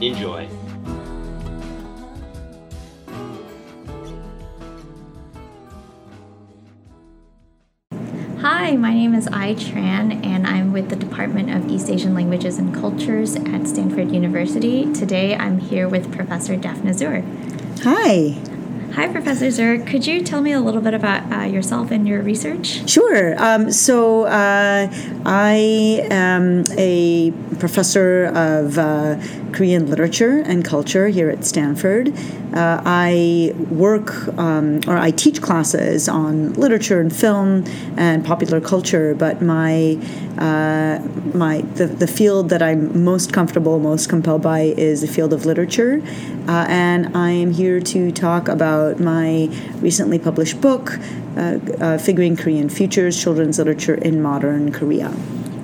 Enjoy! Hi, my name is Ai Tran, and I'm with the Department of East Asian Languages and Cultures at Stanford University. Today, I'm here with Professor Daphna Zur. Hi. Hi, Professor Zur. Could you tell me a little bit about yourself and your research? Sure. I am a professor of Korean literature and culture here at Stanford. I work I teach classes on literature and film and popular culture, but the field that I'm most comfortable, most compelled by is the field of literature, and I am here to talk about my recently published book, Figuring Korean Futures: Children's Literature in Modern Korea.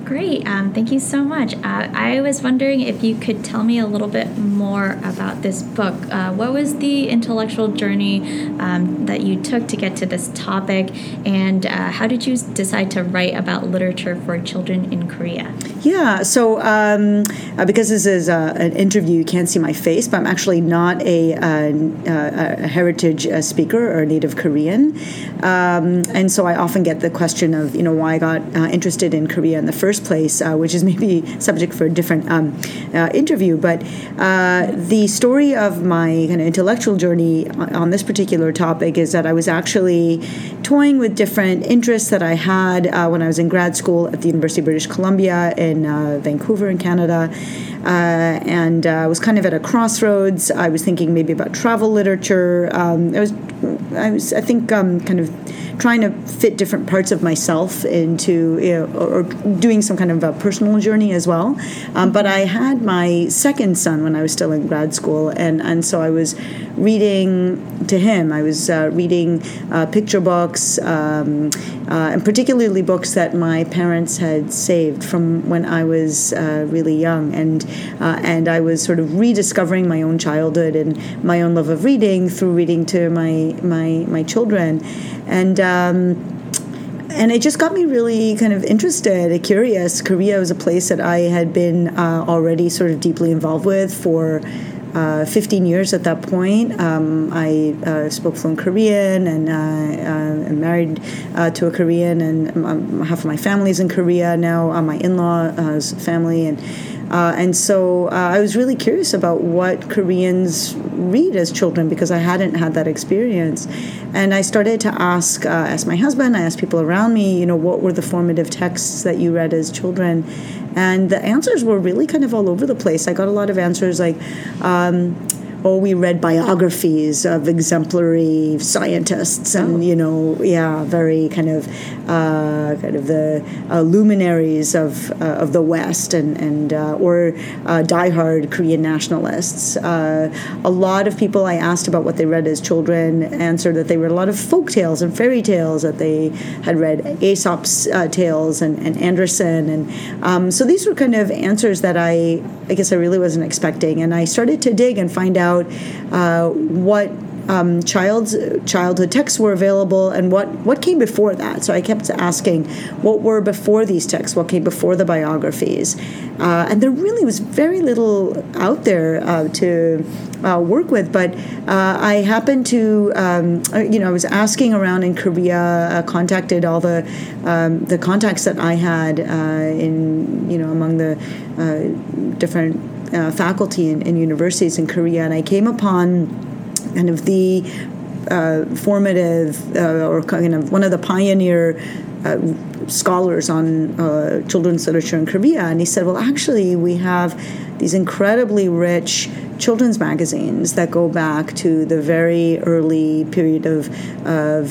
Great. Thank you so much. I was wondering if you could tell me a little bit more about this book. What was the intellectual journey that you took to get to this topic, and how did you decide to write about literature for children in Korea? Yeah, so because this is an interview, you can't see my face, but I'm actually not a heritage speaker or a native Korean. And so I often get the question of, why I got interested in Korea in the first place, which is maybe subject for a different interview. But the story of my kind of intellectual journey on this particular topic is that I was actually toying with different interests that I had when I was in grad school at the University of British Columbia in Vancouver in Canada. And I was kind of at a crossroads. I was thinking maybe about travel literature. I think kind of trying to fit different parts of myself into, or doing some kind of a personal journey as well. But I had my second son when I was still in grad school, and so I was reading to him. I was reading picture books, and particularly books that my parents had saved from when I was really young, and I was sort of rediscovering my own childhood and my own love of reading through reading to my children, and it just got me really kind of interested and curious. Korea was a place that I had been already sort of deeply involved with for 15 years at that point. I spoke fluent Korean and I'm married to a Korean, and half of my family's in Korea now, my in-law's family. And so I was really curious about what Koreans read as children because I hadn't had that experience. And I started to ask my husband, I asked people around me, what were the formative texts that you read as children? And the answers were really kind of all over the place. I got a lot of answers like, we read biographies of exemplary scientists, and very kind of the luminaries of the West, or diehard Korean nationalists. A lot of people I asked about what they read as children answered that they read a lot of folk tales and fairy tales, that they had read Aesop's tales and Andersen, and so these were kind of answers that I guess I really wasn't expecting, and I started to dig and find out what childhood texts were available and what came before that. So I kept asking what were before these texts, what came before the biographies. And there really was very little out there to work with. But I happened to, I was asking around in Korea, contacted all the contacts that I had among the different faculty in universities in Korea, and I came upon kind of the formative or kind of one of the pioneer scholars on children's literature in Korea, and he said, well, actually, we have these incredibly rich children's magazines that go back to the very early period of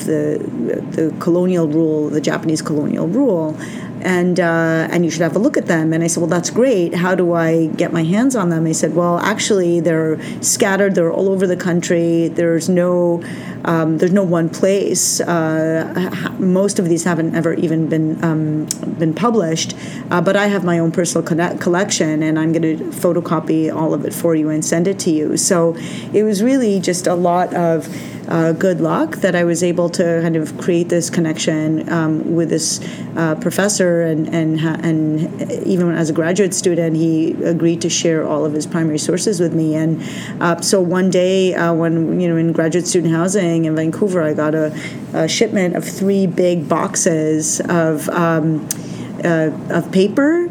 the colonial rule, the Japanese colonial rule. and you should have a look at them. And I said, well, that's great. How do I get my hands on them? They said, well, actually, they're scattered. They're all over the country. There's no one place. Most of these haven't ever even been published. But I have my own personal collection, and I'm going to photocopy all of it for you and send it to you. So it was really just a lot of good luck that I was able to kind of create this connection with this professor, and even as a graduate student, he agreed to share all of his primary sources with me. And so one day, when in graduate student housing in Vancouver, I got a shipment of 3 big boxes of paper.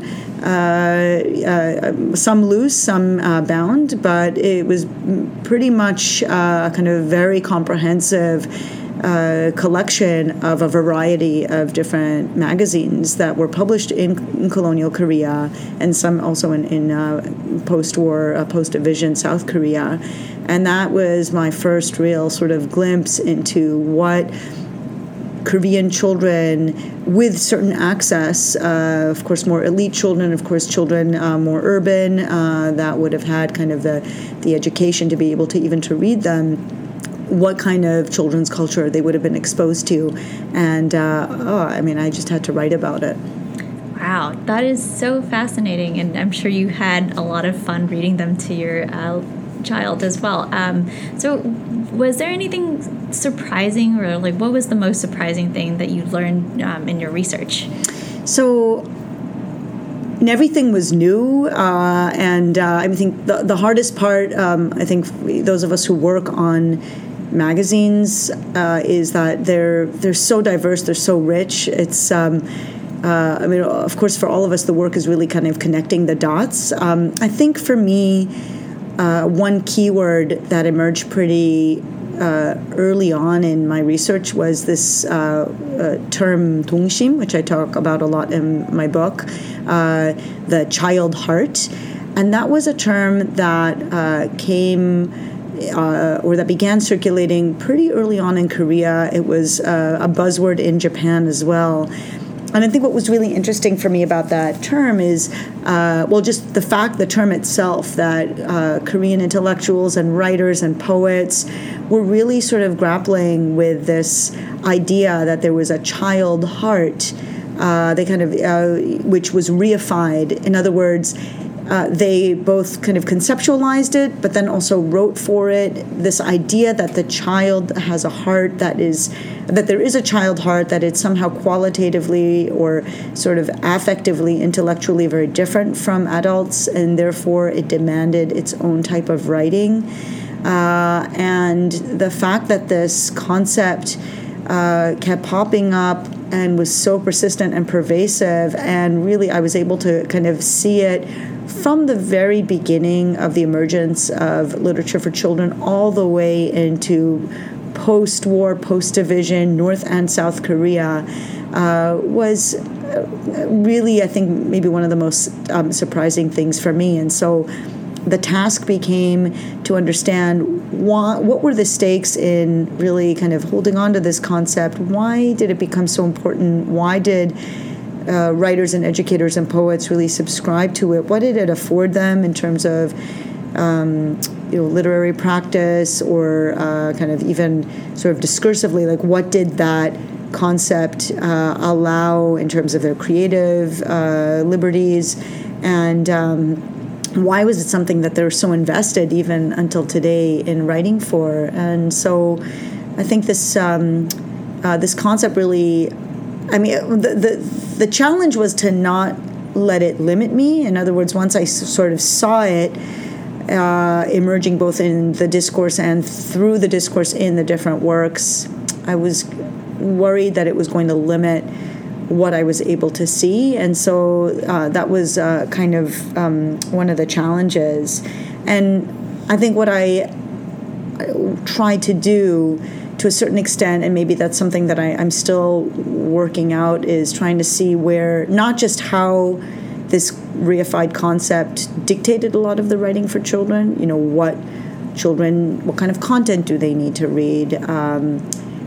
Some loose, some bound, but it was pretty much kind of very comprehensive collection of a variety of different magazines that were published in colonial Korea, and some also in post-war, post-division South Korea. And that was my first real sort of glimpse into what Korean children with certain access, of course, more elite children, of course, children more urban that would have had kind of the education to be able to even to read them, what kind of children's culture they would have been exposed to. And, I just had to write about it. Wow, that is so fascinating. And I'm sure you had a lot of fun reading them to your child as well. So was there anything surprising, or like what was the most surprising thing that you learned in your research? So everything was new, I think the hardest part, I think those of us who work on magazines, is that they're so diverse, they're so rich. It's of course, for all of us, the work is really kind of connecting the dots. I think for me, one keyword that emerged pretty early on in my research was this term dongsim, which I talk about a lot in my book, the child heart. And that was a term that that began circulating pretty early on in Korea. It was a buzzword in Japan as well. And I think what was really interesting for me about that term is, just the term itself, that Korean intellectuals and writers and poets were really sort of grappling with this idea that there was a child heart, which was reified. In other words, they both kind of conceptualized it, but then also wrote for it, this idea that the child has a heart that there is a child heart, that it's somehow qualitatively or sort of affectively, intellectually very different from adults, and therefore it demanded its own type of writing. And the fact that this concept kept popping up and was so persistent and pervasive, and really I was able to kind of see it from the very beginning of the emergence of literature for children all the way into post-war, post-division, North and South Korea, was really, I think, maybe one of the most surprising things for me. And so the task became to understand what were the stakes in really kind of holding on to this concept. Why did it become so important? Why did writers and educators and poets really subscribe to it? What did it afford them in terms of literary practice, or kind of even sort of discursively, like what did that concept allow in terms of their creative liberties? And why was it something that they're so invested even until today in writing for? And so I think this concept really, the challenge was to not let it limit me. In other words, once I sort of saw it emerging both in the discourse and through the discourse in the different works, I was worried that it was going to limit what I was able to see. And so that was kind of one of the challenges. And I think what I tried to do to a certain extent, and maybe that's something that I'm still working out, is trying to see where, not just how this reified concept dictated a lot of the writing for children, what kind of content do they need to read,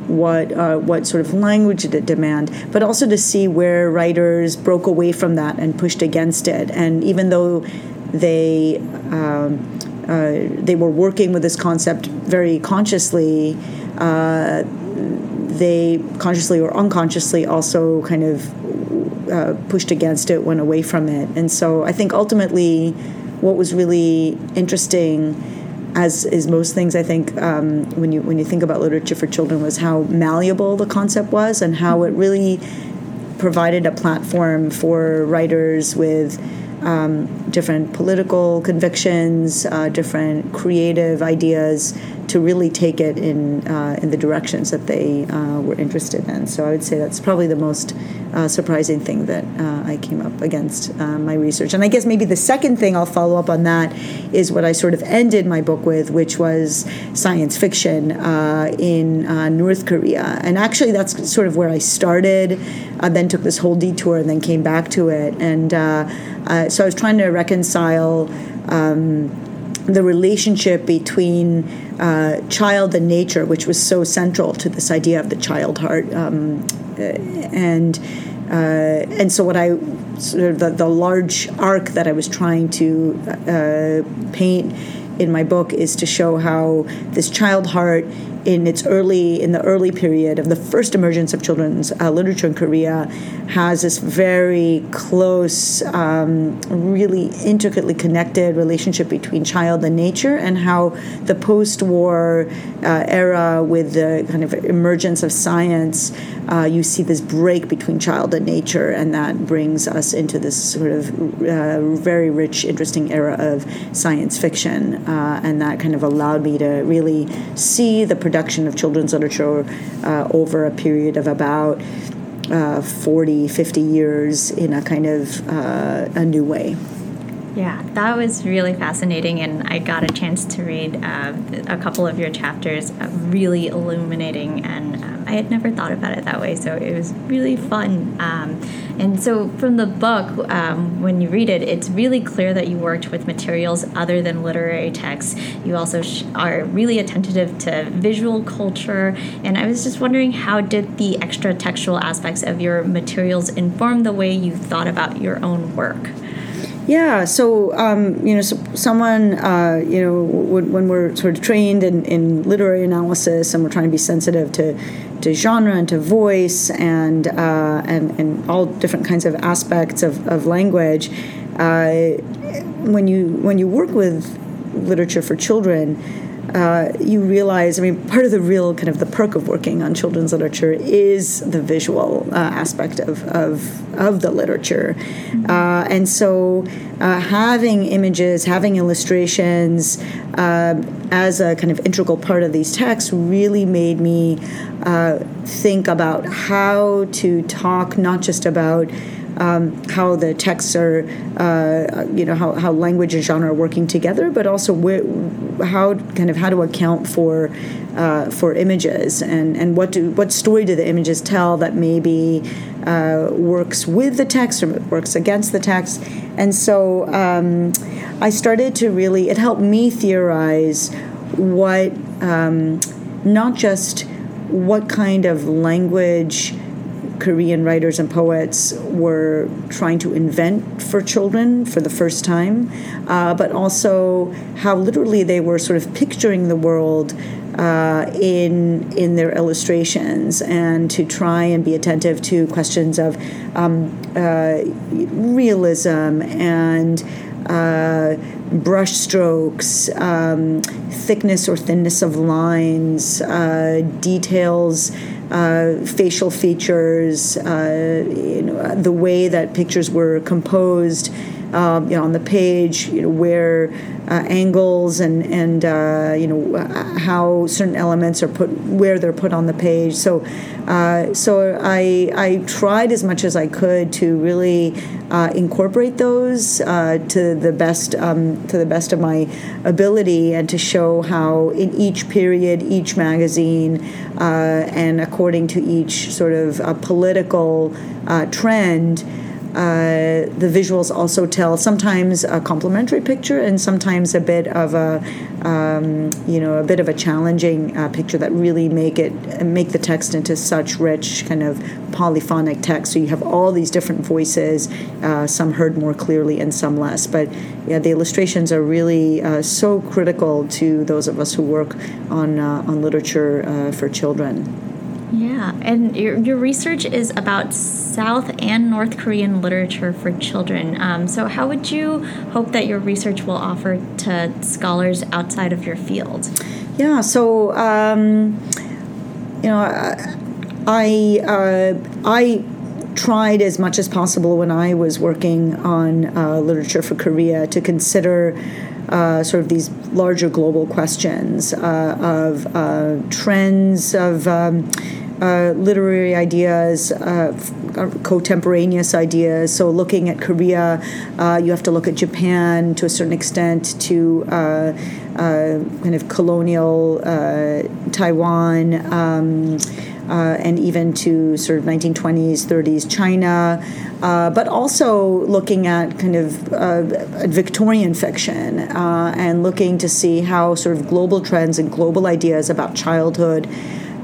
what sort of language did it demand, but also to see where writers broke away from that and pushed against it. And even though they were working with this concept very consciously, they consciously or unconsciously also kind of pushed against it, went away from it. And so I think ultimately what was really interesting, as is most things, I think, when you think about literature for children, was how malleable the concept was and how it really provided a platform for writers with different political convictions, different creative ideas, to really take it in the directions that they were interested in. So I would say that's probably the most surprising thing that I came up against my research. And I guess maybe the second thing I'll follow up on that is what I sort of ended my book with, which was science fiction in North Korea. And actually that's sort of where I started, then took this whole detour and then came back to it. And so I was trying to reconcile the relationship between child and nature, which was so central to this idea of the child heart, and so what I sort of the large arc that I was trying to paint in my book is to show how this child heart, in the early period of the first emergence of children's literature in Korea, has this very close, really intricately connected relationship between child and nature, and how the post-war era, with the kind of emergence of science, you see this break between child and nature, and that brings us into this sort of very rich, interesting era of science fiction, and that kind of allowed me to really see the production of children's literature over a period of about 40, 50 years in a kind of a new way. Yeah, that was really fascinating, and I got a chance to read a couple of your chapters, really illuminating, and I had never thought about it that way, so it was really fun. And so from the book, when you read it, it's really clear that you worked with materials other than literary texts. You also are really attentive to visual culture, and I was just wondering, how did the extra textual aspects of your materials inform the way you thought about your own work? Yeah, so, someone, when we're sort of trained in literary analysis and we're trying to be sensitive to genre and to voice and all different kinds of aspects of language, when you work with literature for children, you realize, part of the real kind of the perk of working on children's literature is the visual aspect of the literature. Mm-hmm. And so having images, having illustrations as a kind of integral part of these texts really made me think about how to talk not just about how the texts are, how language and genre are working together, but also how to account for images and what story do the images tell that maybe works with the text or works against the text. And so I started to really, it helped me theorize what not just what kind of language Korean writers and poets were trying to invent for children for the first time, but also how literally they were sort of picturing the world in their illustrations, and to try and be attentive to questions of realism and brush strokes, thickness or thinness of lines, details, facial features, the way that pictures were composed on the page, where angles and how certain elements are put, where they're put on the page. So I tried as much as I could to really incorporate those to the best of my ability, and to show how in each period, each magazine, and according to each sort of political trend, The visuals also tell sometimes a complimentary picture and sometimes a bit of a challenging picture that really make the text into such rich kind of polyphonic text. So you have all these different voices, some heard more clearly and some less. But yeah, the illustrations are really so critical to those of us who work on literature for children. Yeah, and your research is about South and North Korean literature for children. So how would you hope that your research will offer to scholars outside of your field? Yeah, so, I tried as much as possible when I was working on literature for Korea to consider sort of these larger global questions of trends of literary ideas, contemporaneous ideas. So looking at Korea, you have to look at Japan to a certain extent, to kind of colonial Taiwan, and even to sort of 1920s, 30s China, but also looking at kind of Victorian fiction and looking to see how sort of global trends and global ideas about childhood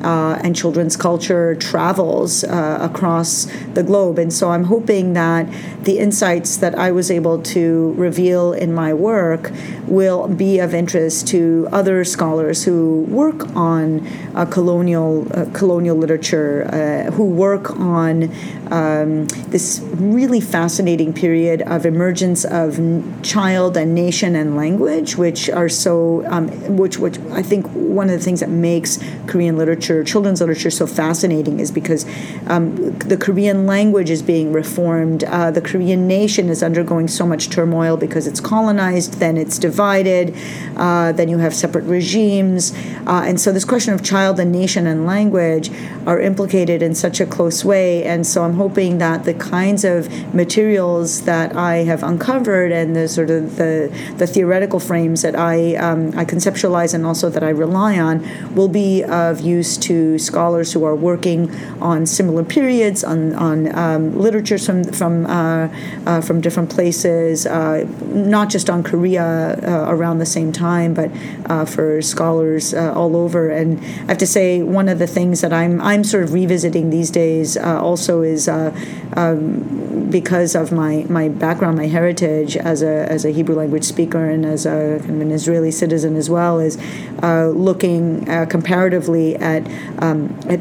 and children's culture travels across the globe. And so I'm hoping that the insights that I was able to reveal in my work will be of interest to other scholars who work on colonial literature, who work on this really fascinating period of emergence of child and nation and language, which are so, which I think one of the things that makes Korean literature, children's literature, so fascinating is because the Korean language is being reformed. The Korean nation is undergoing so much turmoil because it's colonized, then it's divided, then you have separate regimes. And so this question of child and nation and language are implicated in such a close way. And so I'm hoping that the kinds of materials that I have uncovered and the sort of the theoretical frames that I conceptualize and also that I rely on will be of use to scholars who are working on similar periods, on literature from different places, not just on Korea around the same time, but for scholars all over. And I have to say, one of the things that I'm sort of revisiting these days also is because of my background, my heritage as a Hebrew language speaker and as a kind of an Israeli citizen as well, is looking comparatively at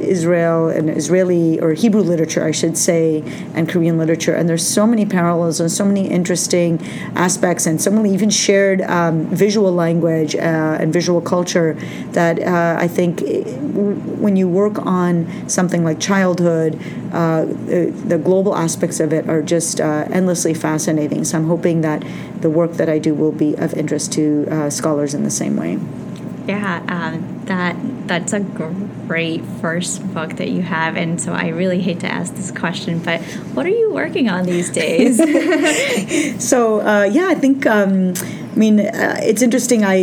Israel and Israeli or Hebrew literature, I should say, and Korean literature. And there's so many parallels and so many interesting aspects and so many even shared visual language and visual culture that I think when you work on something like childhood, the global aspects of it are just endlessly fascinating. So I'm hoping that the work that I do will be of interest to scholars in the same way. Yeah, that's a great first book that you have, and so I really hate to ask this question, but what are you working on these days? So, I think, it's interesting, I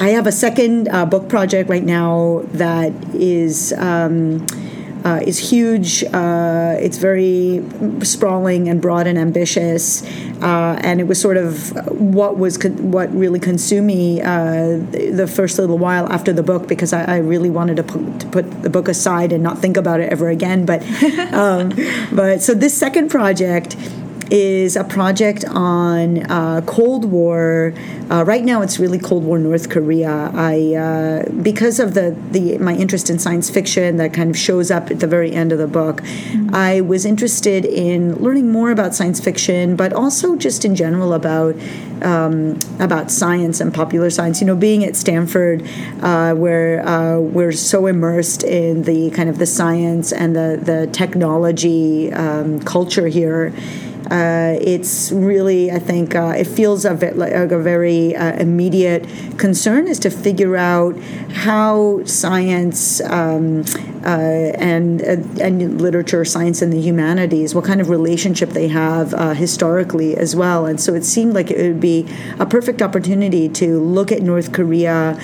have a second book project right now that is huge. It's very sprawling and broad and ambitious, and it was sort of what really consumed me the first little while after the book, because I really wanted to put the book aside and not think about it ever again. But so this second project is a project on Cold War. Right now, it's really Cold War North Korea. I because of my interest in science fiction that kind of shows up at the very end of the book, mm-hmm. I was interested in learning more about science fiction, but also just in general about science and popular science. You know, being at Stanford, where we're so immersed in the kind of the science and the technology culture here. It's really, I think, it feels like a very immediate concern is to figure out how science and literature, science and the humanities, what kind of relationship they have historically as well. And so it seemed like it would be a perfect opportunity to look at North Korea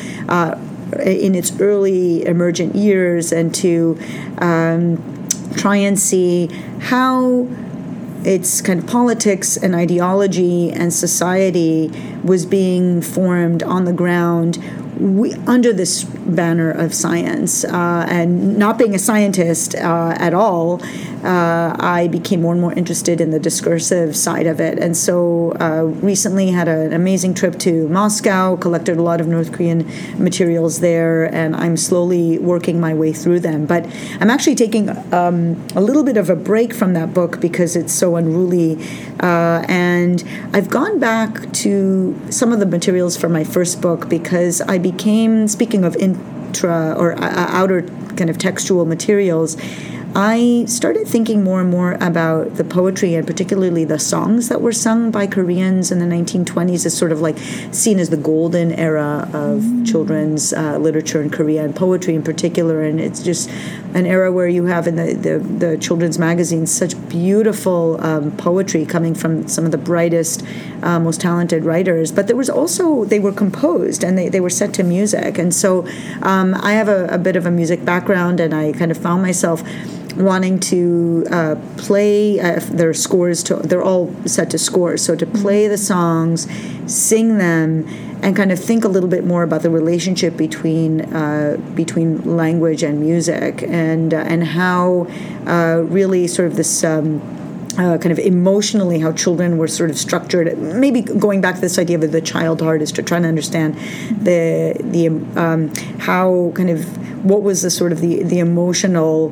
in its early emergent years and to try and see how its kind of politics and ideology and society was being formed on the ground under this banner of science. And not being a scientist at all, I became more and more interested in the discursive side of it. And so recently had an amazing trip to Moscow, collected a lot of North Korean materials there, and I'm slowly working my way through them. But I'm actually taking a little bit of a break from that book because it's so unruly. And I've gone back to some of the materials from my first book because I became, speaking of intra or outer kind of textual materials, I started thinking more and more about the poetry and particularly the songs that were sung by Koreans in the 1920s as sort of like seen as the golden era of children's literature in Korea and poetry in particular. And it's just an era where you have in the children's magazines such beautiful poetry coming from some of the brightest, most talented writers. But there was also, they were composed and they were set to music. And so I have a bit of a music background, and I kind of found myself wanting to play their scores. They're all set to scores. So to play the songs, sing them, and kind of think a little bit more about the relationship between language and music, and how really sort of this kind of emotionally how children were sort of structured. Maybe going back to this idea of the child heart is to try to understand the how kind of what was the sort of the emotional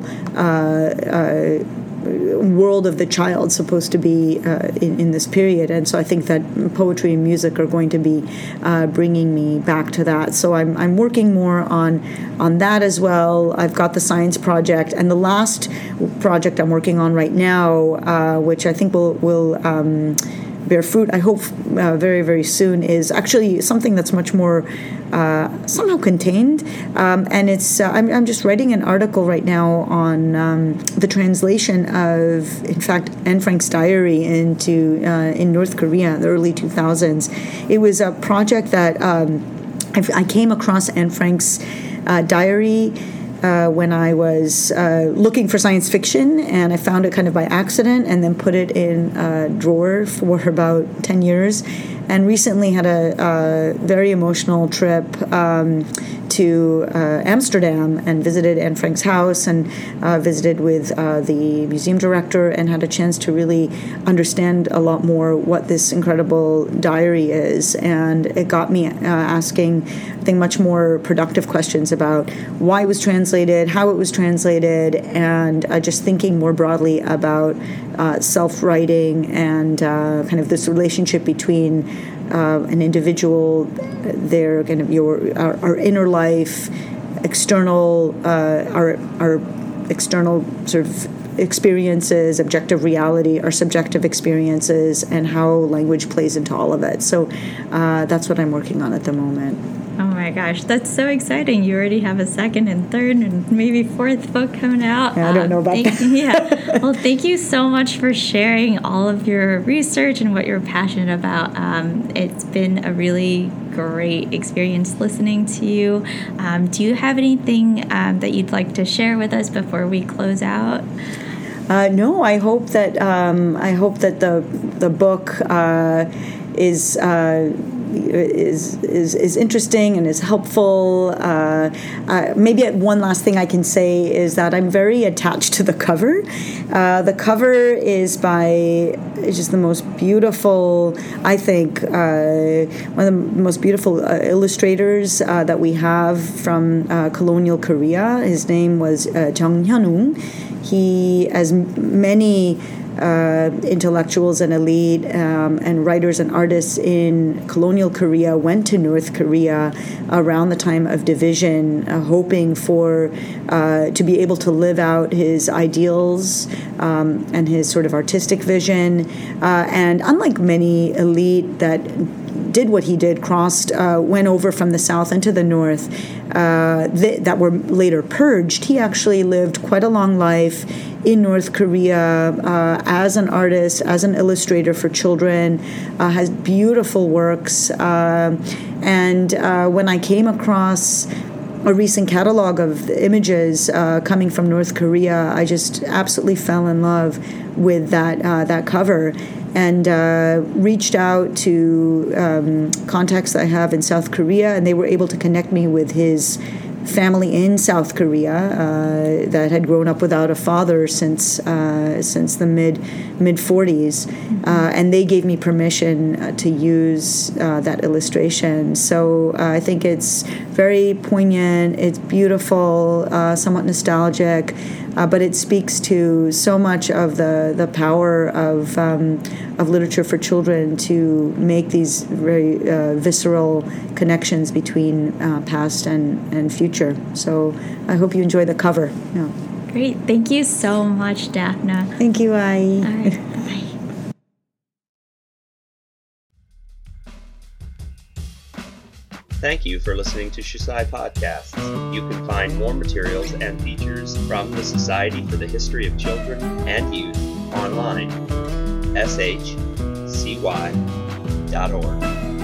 world of the child supposed to be in this period. And so I think that poetry and music are going to be bringing me back to that. So I'm working more on that as well. I've got the science project, and the last project I'm working on right now, which I think will bear fruit, I hope, very, very soon, is actually something that's much more somehow contained. And it's I'm just writing an article right now on the translation of, in fact, Anne Frank's diary in North Korea in the early 2000s. It was a project that I came across Anne Frank's diary when I was looking for science fiction, and I found it kind of by accident and then put it in a drawer for about 10 years. And recently had a very emotional trip to Amsterdam and visited Anne Frank's house and visited with the museum director and had a chance to really understand a lot more what this incredible diary is. And it got me asking, I think, much more productive questions about why it was translated, how it was translated, and just thinking more broadly about self-writing and kind of this relationship between an individual, their kind of our inner life, external our external sort of experiences, objective reality, our subjective experiences, and how language plays into all of it. So that's what I'm working on at the moment. Oh my gosh, that's so exciting. You already have a second and third and maybe fourth book coming out. Yeah, I don't know about that. Yeah. Well, thank you so much for sharing all of your research and what you're passionate about. It's been a really great experience listening to you. Do you have anything that you'd like to share with us before we close out? No, I hope that the book is interesting and is helpful. Maybe one last thing I can say is that I'm very attached to the cover. The cover is just the most beautiful, I think, one of the most beautiful illustrators that we have from colonial Korea. His name was Jang Hyeonung. He, as many intellectuals and elite and writers and artists in colonial Korea, went to North Korea around the time of division, hoping for to be able to live out his ideals and his sort of artistic vision. And unlike many elite that did what he did, went over from the south into the north, that were later purged, he actually lived quite a long life in North Korea as an artist, as an illustrator for children, has beautiful works. And when I came across a recent catalog of images coming from North Korea, I just absolutely fell in love with that cover, and reached out to contacts I have in South Korea, and they were able to connect me with his family in South Korea that had grown up without a father since the mid 40s, and they gave me permission to use that illustration. So I think it's very poignant. It's beautiful, somewhat nostalgic, but it speaks to so much of the power of literature for children to make these very visceral connections between past and future. So I hope you enjoy the cover. Yeah. Great. Thank you so much, Daphna. Thank you, Ai. All right. Bye-bye. Thank you for listening to Shusai Podcasts. You can find more materials and features from the Society for the History of Children and Youth online, SHCY.org.